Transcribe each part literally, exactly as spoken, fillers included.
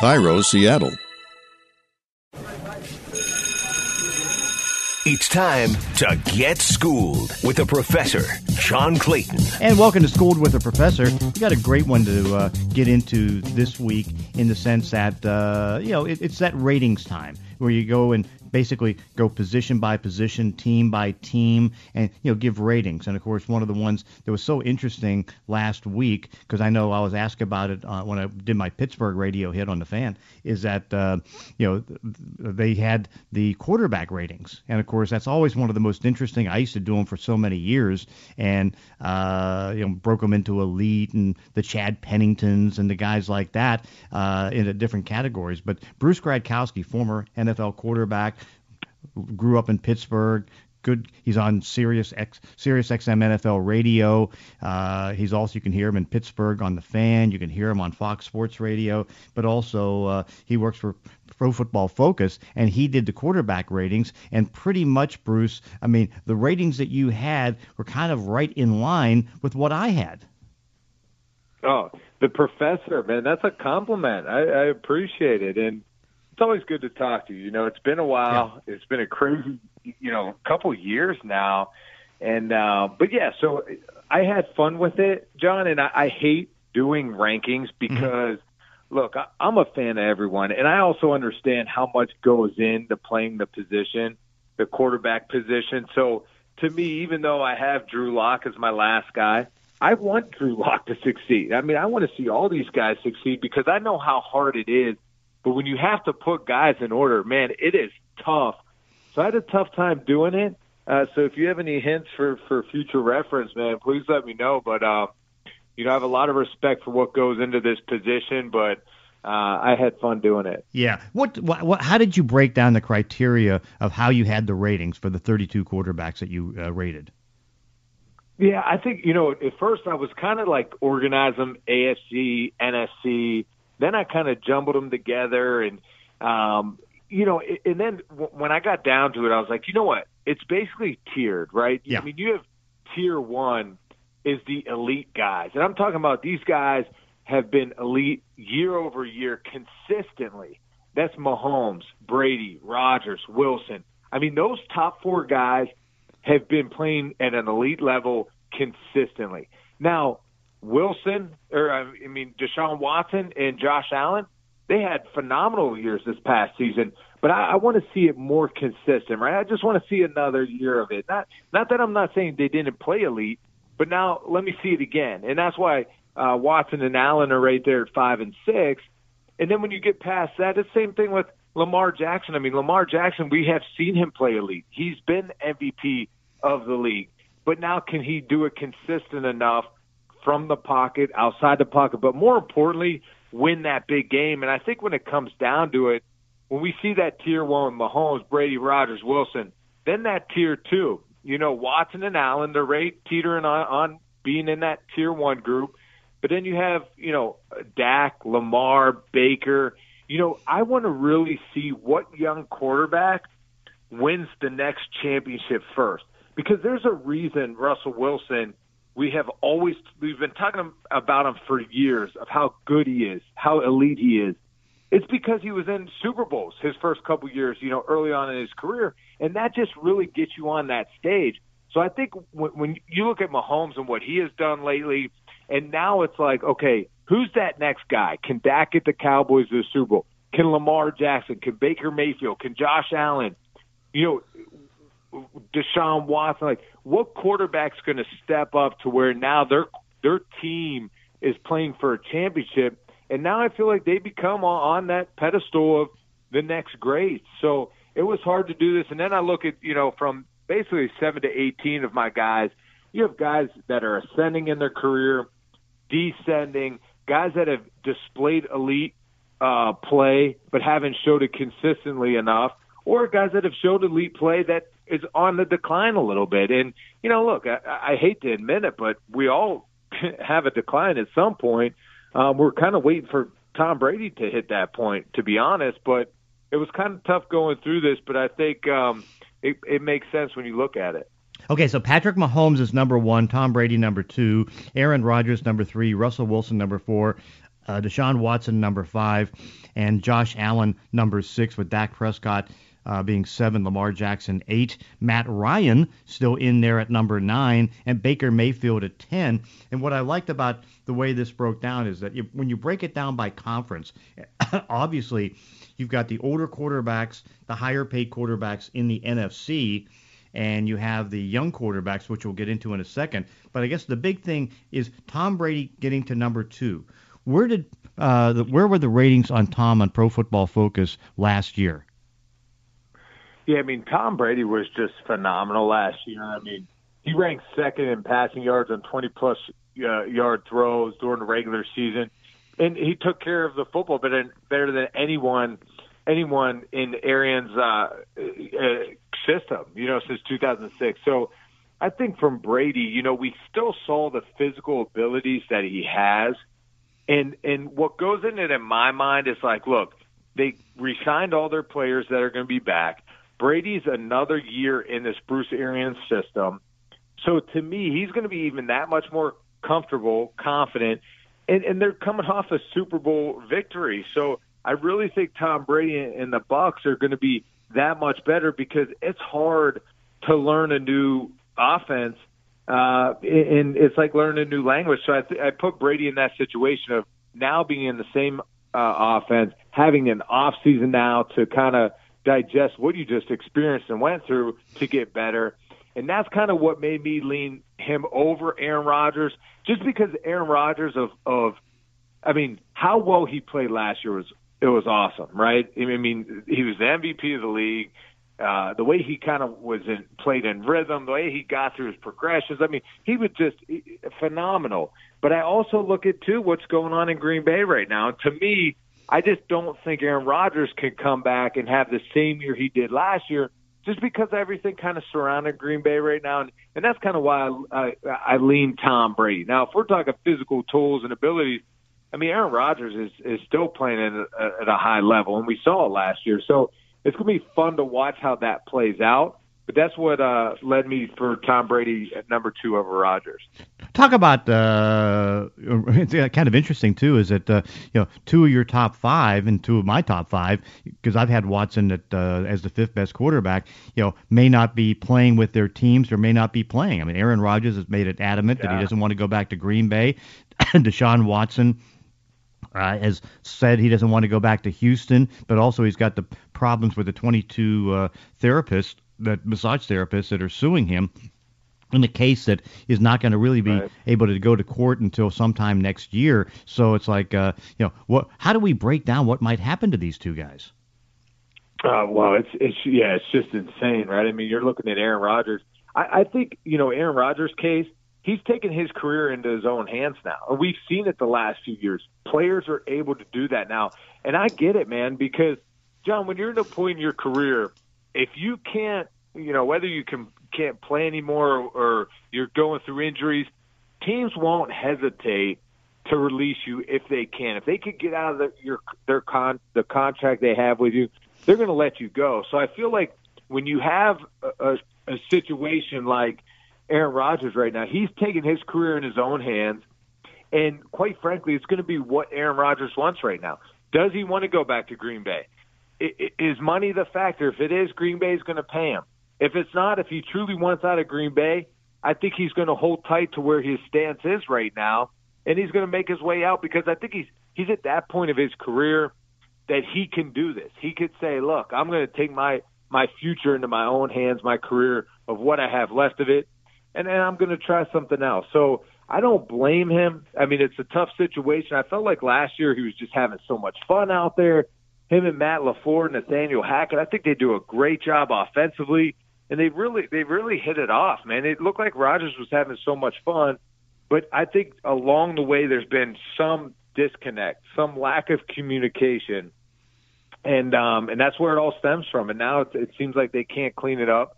Cairo, Seattle. It's time to get schooled with a professor, Sean Clayton. And welcome to Schooled with a Professor. We got a great one to uh, get into this week in the sense that, uh, you know, it, it's that ratings time where you go and basically go position by position, team by team, and, you know, give ratings. And, of course, one of the ones that was so interesting last week, because I know I was asked about it uh, when I did my Pittsburgh radio hit on the fan, is that, uh, you know, they had the quarterback ratings. And, of course, that's always one of the most interesting. I used to do them for so many years and, uh, you know, broke them into elite and the Chad Penningtons and the guys like that uh, into different categories. But Bruce Gradkowski, former N F L quarterback, grew up in Pittsburgh. Good. He's on Sirius X, Sirius X M N F L radio. Uh, he's also, you can hear him in Pittsburgh on the Fan. You can hear him on Fox Sports Radio. But also, uh, he works for Pro Football Focus, and he did the quarterback ratings. And pretty much, Bruce, I mean, the ratings that you had were kind of right in line with what I had. Oh, the professor, man, that's a compliment. I, I appreciate it. And it's always good to talk to you. You know, it's been a while. Yeah. It's been a crazy, you know, couple years now. And, uh, but yeah, so I had fun with it, John, and I, I hate doing rankings because, mm-hmm. look, I, I'm a fan of everyone. And I also understand how much goes into playing the position, the quarterback position. So to me, even though I have Drew Locke as my last guy, I want Drew Locke to succeed. I mean, I want to see all these guys succeed because I know how hard it is. But when you have to put guys in order, man, it is tough. So I had a tough time doing it. Uh, so if you have any hints for, for future reference, man, please let me know. But, uh, you know, I have a lot of respect for what goes into this position, but uh, I had fun doing it. Yeah. What, what, what? How did you break down the criteria of how you had the ratings for the thirty-two quarterbacks that you uh, rated? Yeah, I think, you know, at first I was kind of like organize them A F C, N F C. Then I kind of jumbled them together, and um, you know, and then w- when I got down to it, I was like, you know what? It's basically tiered, right? Yeah. I mean, you have tier one is the elite guys, and I'm talking about these guys have been elite year over year consistently. That's Mahomes, Brady, Rodgers, Wilson. I mean, those top four guys have been playing at an elite level consistently. Now, Wilson, or I mean, Deshaun Watson and Josh Allen, they had phenomenal years this past season, but I, I want to see it more consistent, right? I just want to see another year of it. Not, not that I'm not saying they didn't play elite, but now let me see it again. And that's why uh, Watson and Allen are right there at five and six. And then when you get past that, it's the same thing with Lamar Jackson. I mean, Lamar Jackson, we have seen him play elite. He's been M V P of the league, but now can he do it consistent enough from the pocket, outside the pocket, but more importantly, win that big game? And I think when it comes down to it, when we see that tier one, Mahomes, Brady, Rodgers, Wilson, then that tier two, you know, Watson and Allen, they're right teetering on, on being in that tier one group. But then you have, you know, Dak, Lamar, Baker. You know, I want to really see what young quarterback wins the next championship first, because there's a reason Russell Wilson – We have always we've been talking about him for years of how good he is, how elite he is. It's because he was in Super Bowls his first couple years, you know, early on in his career, and that just really gets you on that stage. So I think when, when you look at Mahomes and what he has done lately, and now it's like, okay, who's that next guy? Can Dak get the Cowboys to the Super Bowl? Can Lamar Jackson? Can Baker Mayfield? Can Josh Allen? You know, Deshaun Watson, like what quarterback's going to step up to where now their their team is playing for a championship, and now I feel like they become on that pedestal of the next great. So it was hard to do this, and then I look at, you know, from basically seven to eighteen of my guys, you have guys that are ascending in their career, descending, guys that have displayed elite uh, play but haven't showed it consistently enough, or guys that have showed elite play that is on the decline a little bit. And, you know, look, I, I hate to admit it, but we all have a decline at some point. Um, we're kind of waiting for Tom Brady to hit that point, to be honest. But it was kind of tough going through this, but I think um, it, it makes sense when you look at it. Okay, so Patrick Mahomes is number one, Tom Brady number two, Aaron Rodgers number three, Russell Wilson number four, uh, Deshaun Watson number five, and Josh Allen number six, with Dak Prescott Uh, being seven, Lamar Jackson eight, Matt Ryan still in there at number nine, and Baker Mayfield at ten. And what I liked about the way this broke down is that you, when you break it down by conference, obviously you've got the older quarterbacks, the higher paid quarterbacks in the N F C, and you have the young quarterbacks, which we'll get into in a second. But I guess the big thing is Tom Brady getting to number two. Where did uh, the, where were the ratings on Tom on Pro Football Focus last year? Yeah, I mean, Tom Brady was just phenomenal last year. I mean, he ranked second in passing yards on twenty-plus uh, yard throws during the regular season, and he took care of the football better, better than anyone anyone in Arian's uh, uh, system, you know, since two thousand six. So I think from Brady, you know, we still saw the physical abilities that he has, and and what goes in it in my mind is like, look, they re-signed all their players that are going to be back. Brady's another year in this Bruce Arians system. So to me, he's going to be even that much more comfortable, confident, and, and they're coming off a Super Bowl victory. So I really think Tom Brady and the Bucs are going to be that much better, because it's hard to learn a new offense, uh, and it's like learning a new language. So I, th- I put Brady in that situation of now being in the same uh, offense, having an off season now to kind of digest what you just experienced and went through to get better. And that's kind of what made me lean him over Aaron Rodgers, just because Aaron Rodgers of, of I mean, how well he played last year was, it was awesome, right? I mean, he was the M V P of the league. Uh, the way he kind of was in, played in rhythm, the way he got through his progressions. I mean, he was just phenomenal. But I also look at, too, what's going on in Green Bay right now. And to me, I just don't think Aaron Rodgers can come back and have the same year he did last year, just because everything kind of surrounded Green Bay right now. And, and that's kind of why I, I, I lean Tom Brady. Now, if we're talking physical tools and abilities, I mean, Aaron Rodgers is, is still playing at a, at a high level, and we saw it last year. So it's going to be fun to watch how that plays out. But that's what uh, led me for Tom Brady at number two over Rodgers. Talk about uh, it's kind of interesting too is that uh, you know two of your top five and two of my top five, because I've had Watson at, uh, as the fifth best quarterback, you know, may not be playing with their teams or may not be playing. I mean, Aaron Rodgers has made it adamant yeah. that he doesn't want to go back to Green Bay. Deshaun Watson Uh, as said, he doesn't want to go back to Houston, but also he's got the problems with the twenty-two uh, therapists, the massage therapists that are suing him in a case that is not going to really be right. able to go to court until sometime next year. So it's like, uh, you know, what? How do we break down what might happen to these two guys? Uh, well, it's it's yeah, it's just insane, right? I mean, you're looking at Aaron Rodgers. I, I think you know Aaron Rodgers' case. He's taken his career into his own hands now. We've seen it the last few years. Players are able to do that now. And I get it, man, because, John, when you're at a point in your career, if you can't, you know, whether you can, can't play anymore or, or you're going through injuries, teams won't hesitate to release you if they can. If they could get out of the, your, their con, the contract they have with you, they're going to let you go. So I feel like when you have a, a, a situation like Aaron Rodgers right now, he's taking his career in his own hands, and quite frankly, it's going to be what Aaron Rodgers wants right now. Does he want to go back to Green Bay? Is money the factor? If it is, Green Bay is going to pay him. If it's not, if he truly wants out of Green Bay, I think he's going to hold tight to where his stance is right now, and he's going to make his way out, because I think he's he's at that point of his career that he can do this. He could say, look, I'm going to take my, my future into my own hands, my career, of what I have left of it, and then I'm going to try something else. So I don't blame him. I mean, it's a tough situation. I felt like last year he was just having so much fun out there. Him and Matt LaFleur, Nathaniel Hackett, I think they do a great job offensively, and they really they really hit it off, man. It looked like Rodgers was having so much fun, but I think along the way there's been some disconnect, some lack of communication, and um, and that's where it all stems from. And now it, it seems like they can't clean it up.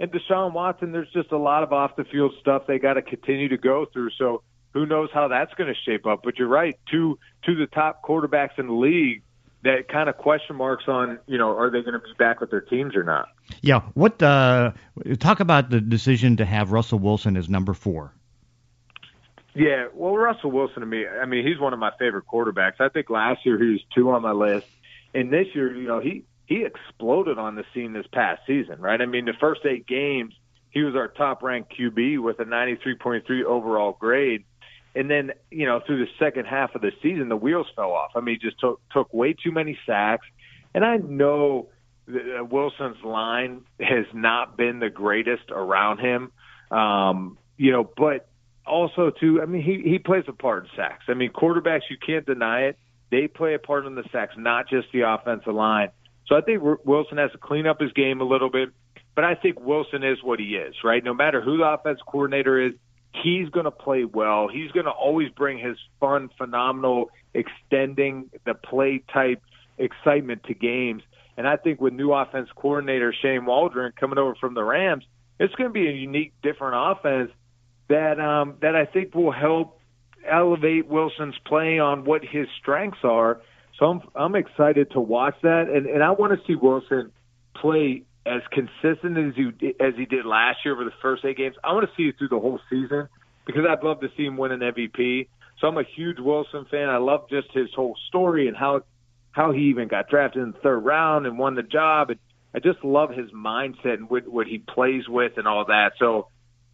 And Deshaun Watson, there's just a lot of off-the-field stuff they got to continue to go through. So who knows how that's going to shape up. But you're right, two, two of the top quarterbacks in the league that kind of question marks on, you know, are they going to be back with their teams or not? Yeah. What uh, talk about the decision to have Russell Wilson as number four. Yeah, well, Russell Wilson to me, I mean, he's one of my favorite quarterbacks. I think last year he was two on my list. And this year, you know, he, he exploded on the scene this past season, right? I mean, the first eight games, he was our top-ranked Q B with a ninety-three point three overall grade. And then, you know, through the second half of the season, the wheels fell off. I mean, he just took, took way too many sacks. And I know that Wilson's line has not been the greatest around him, um, you know, but also, too, I mean, he, he plays a part in sacks. I mean, quarterbacks, you can't deny it. They play a part in the sacks, not just the offensive line. So I think Wilson has to clean up his game a little bit. But I think Wilson is what he is, right? No matter who the offensive coordinator is, he's going to play well. He's going to always bring his fun, phenomenal, extending the play type excitement to games. And I think with new offensive coordinator Shane Waldron coming over from the Rams, it's going to be a unique, different offense that um, that I think will help elevate Wilson's play on what his strengths are. So I'm I'm excited to watch that, and and I want to see Wilson play as consistent as he, as he did last year over the first eight games. I want to see it through the whole season because I'd love to see him win an M V P. So I'm a huge Wilson fan. I love just his whole story and how how he even got drafted in the third round and won the job. And I just love his mindset and what, what he plays with and all that. So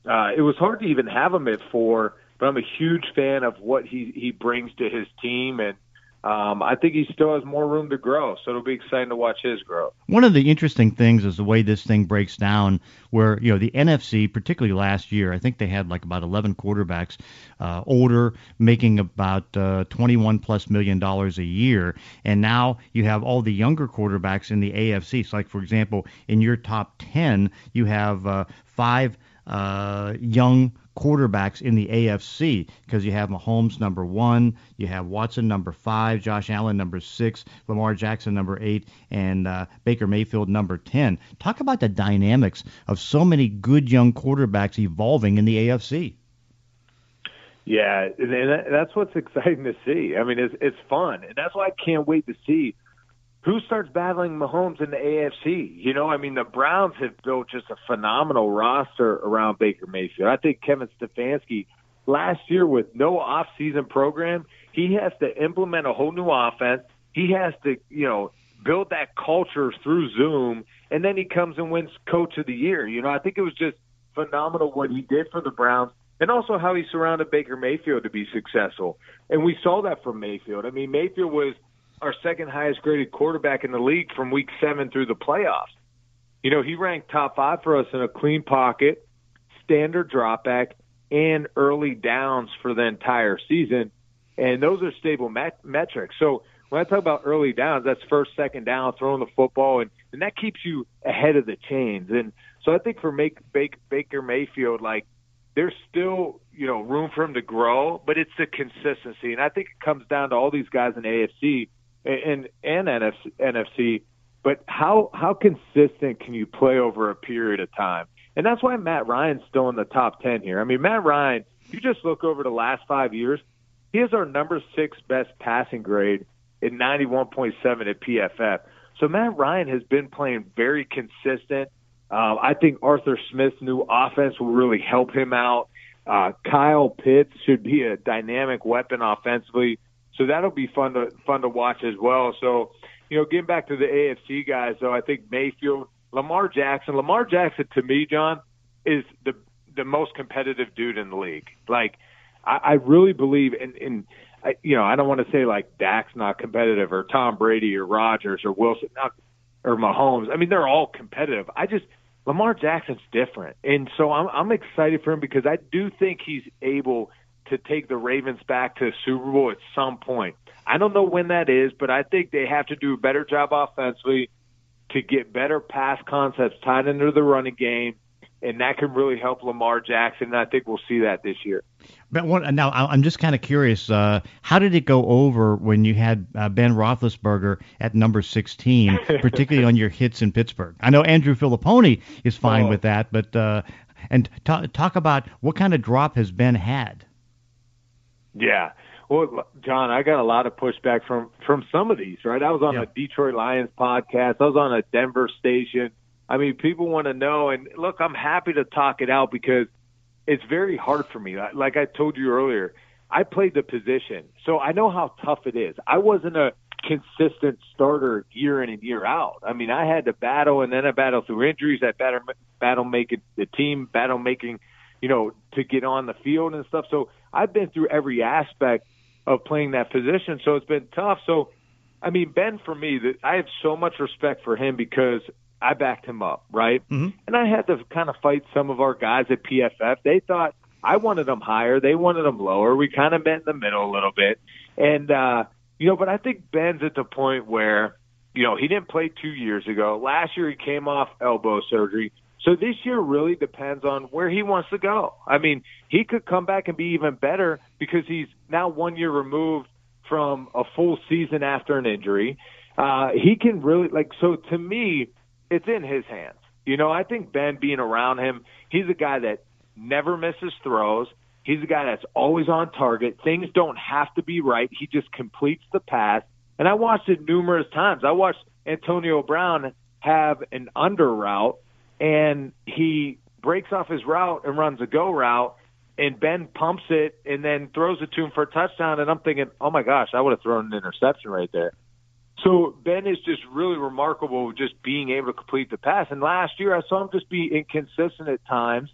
uh, it was hard to even have him at four, but I'm a huge fan of what he, he brings to his team, and Um, I think he still has more room to grow, so it'll be exciting to watch his growth. One of the interesting things is the way this thing breaks down where, you know, the N F C, particularly last year, I think they had like about eleven quarterbacks uh, older, making about uh, twenty-one plus million dollars a year. And now you have all the younger quarterbacks in the A F C. So like, for example, in your top ten, you have uh, five uh, young quarterbacks in the A F C, because you have Mahomes number one, you have Watson number five, Josh Allen number six, Lamar Jackson number eight, and uh, Baker Mayfield number ten. Talk about the dynamics of so many good young quarterbacks evolving in the A F C. Yeah, and that's what's exciting to see. I mean, it's, it's fun, and that's why I can't wait to see who starts battling Mahomes in the A F C? You know, I mean, the Browns have built just a phenomenal roster around Baker Mayfield. I think Kevin Stefanski, last year with no off-season program, he has to implement a whole new offense. He has to, you know, build that culture through Zoom, and then he comes and wins Coach of the Year. You know, I think it was just phenomenal what he did for the Browns, and also how he surrounded Baker Mayfield to be successful. And we saw that from Mayfield. I mean, Mayfield was our second highest graded quarterback in the league from week seven through the playoffs. You know, he ranked top five for us in a clean pocket, standard dropback, and early downs for the entire season. And those are stable mat- metrics. So when I talk about early downs, that's first, second down, throwing the football, and, and that keeps you ahead of the chains. And so I think for make, Baker, Baker Mayfield, like, there's still, you know, room for him to grow, but it's the consistency. And I think it comes down to all these guys in A F C and and N F C, N F C, but how how consistent can you play over a period of time? And that's why Matt Ryan's still in the top ten here. I mean, Matt Ryan, you just look over the last five years, he is our number six best passing grade at ninety-one point seven at P F F. So Matt Ryan has been playing very consistent. Uh, I think Arthur Smith's new offense will really help him out. Uh, Kyle Pitts should be a dynamic weapon offensively. So that'll be fun to fun to watch as well. So, you know, getting back to the A F C guys, though, I think Mayfield, Lamar Jackson. Lamar Jackson, to me, John, is the the most competitive dude in the league. Like, I, I really believe, and in, in, I, you know, I don't want to say like Dak's not competitive or Tom Brady or Rodgers or Wilson not, or Mahomes. I mean, they're all competitive. I just Lamar Jackson's different, and so I'm I'm excited for him because I do think he's able to take the Ravens back to the Super Bowl at some point. I don't know when that is, but I think they have to do a better job offensively to get better pass concepts tied into the running game, and that can really help Lamar Jackson, and I think we'll see that this year. But what, now, I'm just kind of curious, uh, how did it go over when you had uh, Ben Roethlisberger at number sixteen, particularly on your hits in Pittsburgh? I know Andrew Filippone is fine oh. with that, but uh, and t- talk about what kind of drop has Ben had. Yeah. Well, John, I got a lot of pushback from, from some of these, right? I was on yep. a Detroit Lions podcast. I was on a Denver station. I mean, people want to know, and look, I'm happy to talk it out because it's very hard for me. Like I told you earlier, I played the position, so I know how tough it is. I wasn't a consistent starter year in and year out. I mean, I had to battle, and then I battled through injuries. I battle, battle making the team, battle making, you know, to get on the field and stuff. So I've been through every aspect of playing that position, so it's been tough. So, I mean, Ben, for me, that I have so much respect for him because I backed him up, right? Mm-hmm. And I had to kind of fight some of our guys at P F F. They thought I wanted them higher. They wanted them lower. We kind of met in the middle a little bit. And, uh, you know, but I think Ben's at the point where, you know, he didn't play two years ago. Last year he came off elbow surgery. So this year really depends on where he wants to go. I mean, he could come back and be even better because he's now one year removed from a full season after an injury. Uh, he can really, like, so to me, it's in his hands. You know, I think Ben being around him, he's a guy that never misses throws. He's a guy that's always on target. Things don't have to be right. He just completes the pass. And I watched it numerous times. I watched Antonio Brown have an under route, and he breaks off his route and runs a go route, and Ben pumps it and then throws it to him for a touchdown. And I'm thinking, oh, my gosh, I would have thrown an interception right there. So Ben is just really remarkable just being able to complete the pass. And last year I saw him just be inconsistent at times,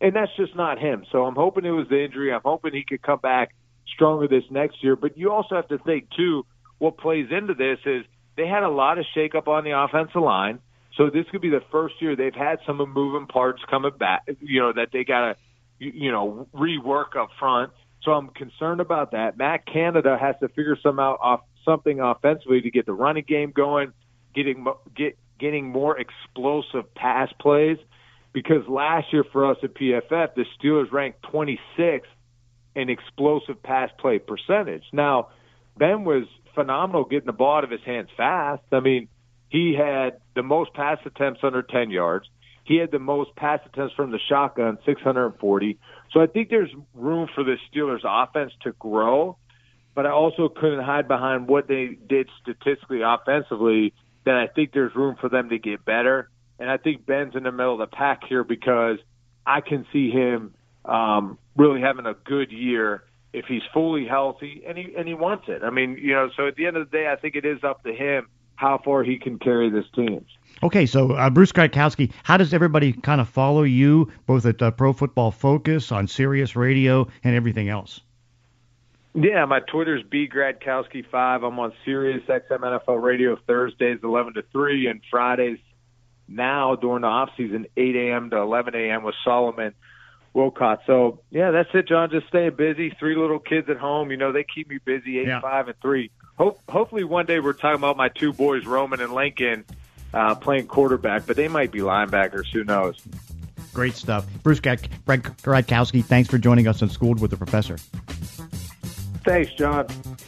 and that's just not him. So I'm hoping it was the injury. I'm hoping he could come back stronger this next year. But you also have to think, too, what plays into this is they had a lot of shakeup on the offensive line. So this could be the first year they've had some moving parts coming back, you know, that they got to, you know, rework up front. So I'm concerned about that. Matt Canada has to figure some out off something offensively to get the running game going, getting get getting more explosive pass plays. Because last year for us at P F F, the Steelers ranked twenty-sixth in explosive pass play percentage. Now, Ben was phenomenal getting the ball out of his hands fast. I mean, he had the most pass attempts under ten yards. He had the most pass attempts from the shotgun, six hundred forty. So I think there's room for the Steelers offense to grow, but I also couldn't hide behind what they did statistically offensively, that I think there's room for them to get better. And I think Ben's in the middle of the pack here because I can see him um, really having a good year if he's fully healthy and he and he wants it. I mean, you know, so at the end of the day, I think it is up to him how far he can carry this team. Okay, so uh, Bruce Gradkowski, how does everybody kind of follow you both at uh, Pro Football Focus, on Sirius Radio, and everything else? Yeah, my Twitter's B Gradkowski five. I'm on Sirius X M N F L Radio Thursdays eleven to three and Fridays now during the off season, eight a.m. to eleven a.m. with Solomon Wilcott. So, yeah, that's it, John. Just staying busy. Three little kids at home. You know, they keep me busy, eight, yeah. five, and three. Ho- hopefully one day we're talking about my two boys, Roman and Lincoln, uh, playing quarterback, but they might be linebackers. Who knows? Great stuff. Bruce Gradkowski, thanks for joining us on Schooled with the Professor. Thanks, John.